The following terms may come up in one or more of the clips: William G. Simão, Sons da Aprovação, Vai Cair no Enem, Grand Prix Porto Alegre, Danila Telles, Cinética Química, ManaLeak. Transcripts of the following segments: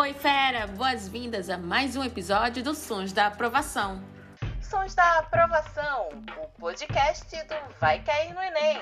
Oi, fera! Boas-vindas a mais um episódio do Sons da Aprovação. Sons da Aprovação, o podcast do Vai Cair no Enem.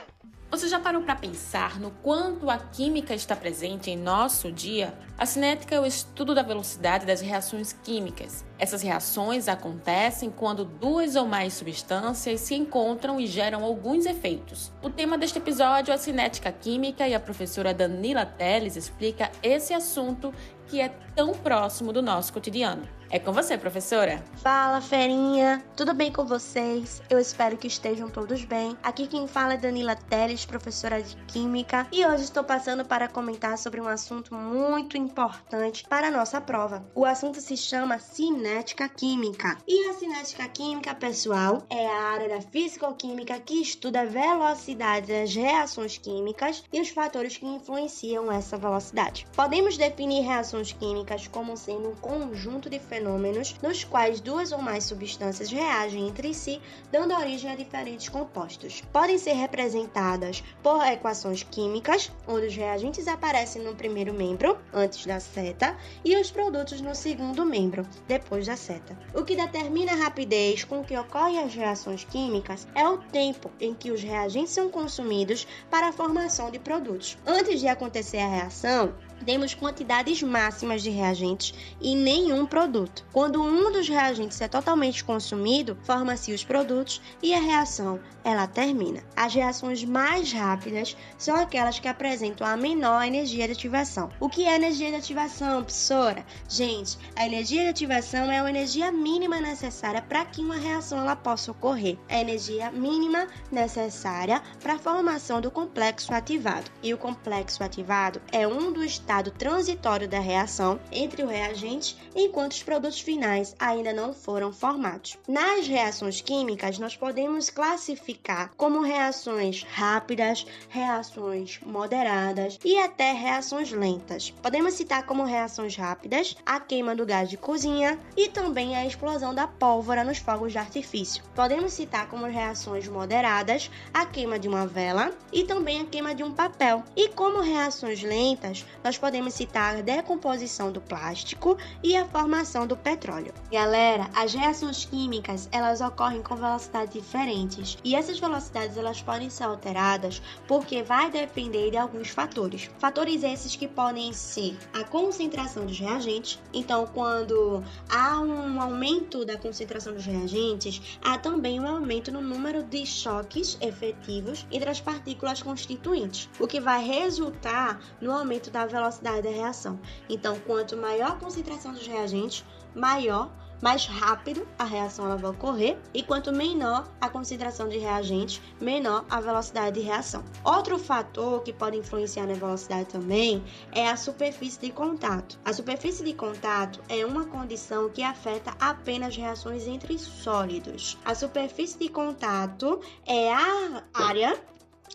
Você já parou para pensar no quanto a química está presente em nosso dia? A cinética é o estudo da velocidade das reações químicas. Essas reações acontecem quando duas ou mais substâncias se encontram e geram alguns efeitos. O tema deste episódio é a cinética química e a professora Danila Telles explica esse assunto que é tão próximo do nosso cotidiano. É com você, professora! Fala, ferinha! Tudo bem com vocês? Eu espero que estejam todos bem. Aqui quem fala é Danila Telles, professora de Química, e hoje estou passando para comentar sobre um assunto muito importante para a nossa prova. O assunto se chama Cinética Química. E a Cinética Química, pessoal, é a área da Físico-Química que estuda a velocidade das reações químicas e os fatores que influenciam essa velocidade. Podemos definir reações químicas como sendo um conjunto de fenômenos nos quais duas ou mais substâncias reagem entre si, dando origem a diferentes compostos. Podem ser representadas por equações químicas, onde os reagentes aparecem no primeiro membro, antes da seta, e os produtos no segundo membro, depois da seta. O que determina a rapidez com que ocorrem as reações químicas é o tempo em que os reagentes são consumidos para a formação de produtos. Antes de acontecer a reação, temos quantidades máximas de reagentes e nenhum produto. Quando um dos reagentes é totalmente consumido, forma-se os produtos e a reação, ela termina. As reações mais rápidas são aquelas que apresentam a menor energia de ativação. O que é energia de ativação, professora? Gente, a energia de ativação é a energia mínima necessária para que uma reação ela possa ocorrer. A energia mínima necessária para a formação do complexo ativado. E o complexo ativado é um dos estado transitório da reação entre o reagente, enquanto os produtos finais ainda não foram formados. Nas reações químicas, nós podemos classificar como reações rápidas, reações moderadas e até reações lentas. Podemos citar como reações rápidas a queima do gás de cozinha e também a explosão da pólvora nos fogos de artifício. Podemos citar como reações moderadas a queima de uma vela e também a queima de um papel. E como reações lentas, nós podemos citar a decomposição do plástico e a formação do petróleo. Galera, as reações químicas, elas ocorrem com velocidades diferentes e essas velocidades elas podem ser alteradas porque vai depender de alguns fatores. Fatores esses que podem ser a concentração dos reagentes. Então, quando há um aumento da concentração dos reagentes, há também um aumento no número de choques efetivos entre as partículas constituintes, o que vai resultar no aumento da velocidade da reação. Então, quanto maior a concentração dos reagentes, mais rápido a reação ela vai ocorrer, e quanto menor a concentração de reagentes, menor a velocidade de reação. Outro fator que pode influenciar na velocidade também é a superfície de contato. A superfície de contato é uma condição que afeta apenas reações entre sólidos. A superfície de contato é a área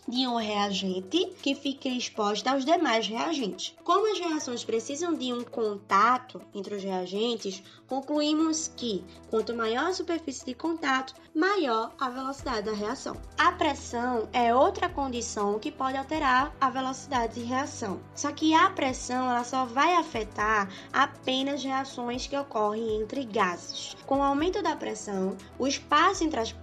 de um reagente que fica exposta aos demais reagentes. Como as reações precisam de um contato entre os reagentes, concluímos que quanto maior a superfície de contato, maior a velocidade da reação. A pressão é outra condição que pode alterar a velocidade de reação. Só que a pressão ela só vai afetar apenas reações que ocorrem entre gases. Com o aumento da pressão, o espaço entre as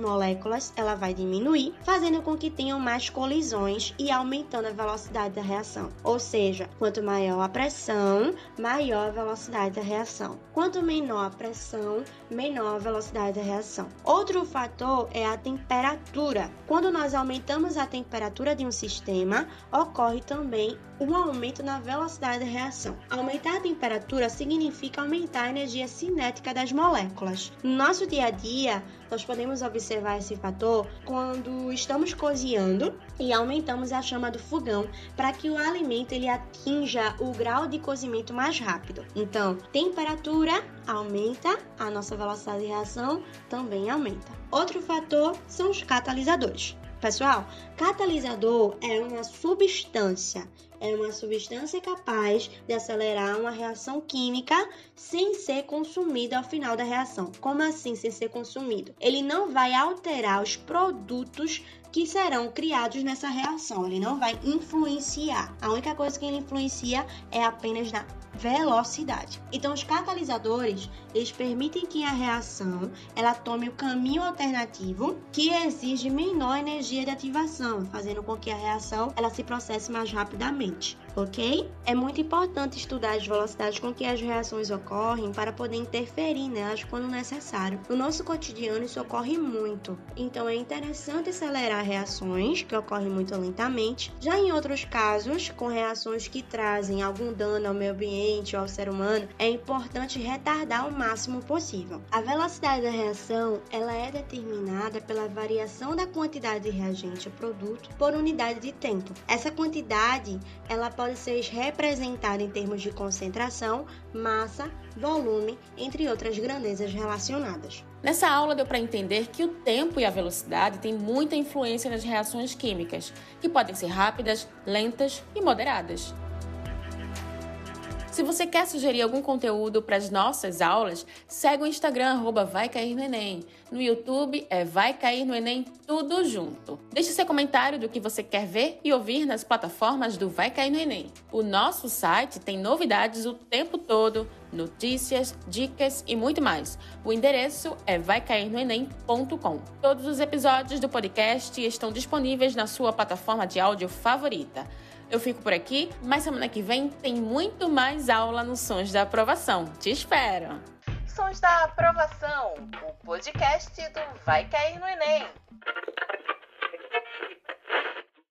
moléculas ela vai diminuir, fazendo com que tenham mais colisões e aumentando a velocidade da reação. Ou seja, quanto maior a pressão, maior a velocidade da reação. Quanto menor a pressão, menor a velocidade da reação. Outro fator é a temperatura. Quando nós aumentamos a temperatura de um sistema, ocorre também um aumento na velocidade da reação. Aumentar a temperatura significa aumentar a energia cinética das moléculas. No nosso dia a dia, nós podemos observar esse fator quando estamos cozinhando e aumentamos a chama do fogão para que o alimento ele atinja o grau de cozimento mais rápido. Então, temperatura aumenta, a nossa velocidade de reação também aumenta. Outro fator são os catalisadores. Pessoal, catalisador é uma substância. É uma substância capaz de acelerar uma reação química sem ser consumido ao final da reação. Como assim sem ser consumido? Ele não vai alterar os produtos que serão criados nessa reação. Ele não vai influenciar. A única coisa que ele influencia é apenas na velocidade. Então, os catalisadores, eles permitem que a reação ela tome o caminho alternativo que exige menor energia de ativação, fazendo com que a reação ela se processe mais rapidamente, ok? É muito importante estudar as velocidades com que as reações ocorrem para poder interferir nelas quando necessário. No nosso cotidiano, isso ocorre muito. Então, é interessante acelerar reações que ocorrem muito lentamente. Já em outros casos, com reações que trazem algum dano ao meio ambiente ou ao ser humano, é importante retardar o máximo possível. A velocidade da reação, ela é determinada pela variação da quantidade de reagente ou produto por unidade de tempo. Essa quantidade, ela pode ser representada em termos de concentração, massa, volume, entre outras grandezas relacionadas. Nessa aula deu para entender que o tempo e a velocidade têm muita influência nas reações químicas, que podem ser rápidas, lentas e moderadas. Se você quer sugerir algum conteúdo para as nossas aulas, segue o Instagram, @vaicairnoenem. No YouTube é Vai Cair no Enem, tudo junto. Deixe seu comentário do que você quer ver e ouvir nas plataformas do Vai Cair no Enem. O nosso site tem novidades o tempo todo, notícias, dicas e muito mais. O endereço é vaicairnoenem.com. Todos os episódios do podcast estão disponíveis na sua plataforma de áudio favorita. Eu fico por aqui, mas semana que vem tem muito mais aula no Sons da Aprovação. Te espero! Sons da Aprovação, o podcast do Vai Cair no Enem.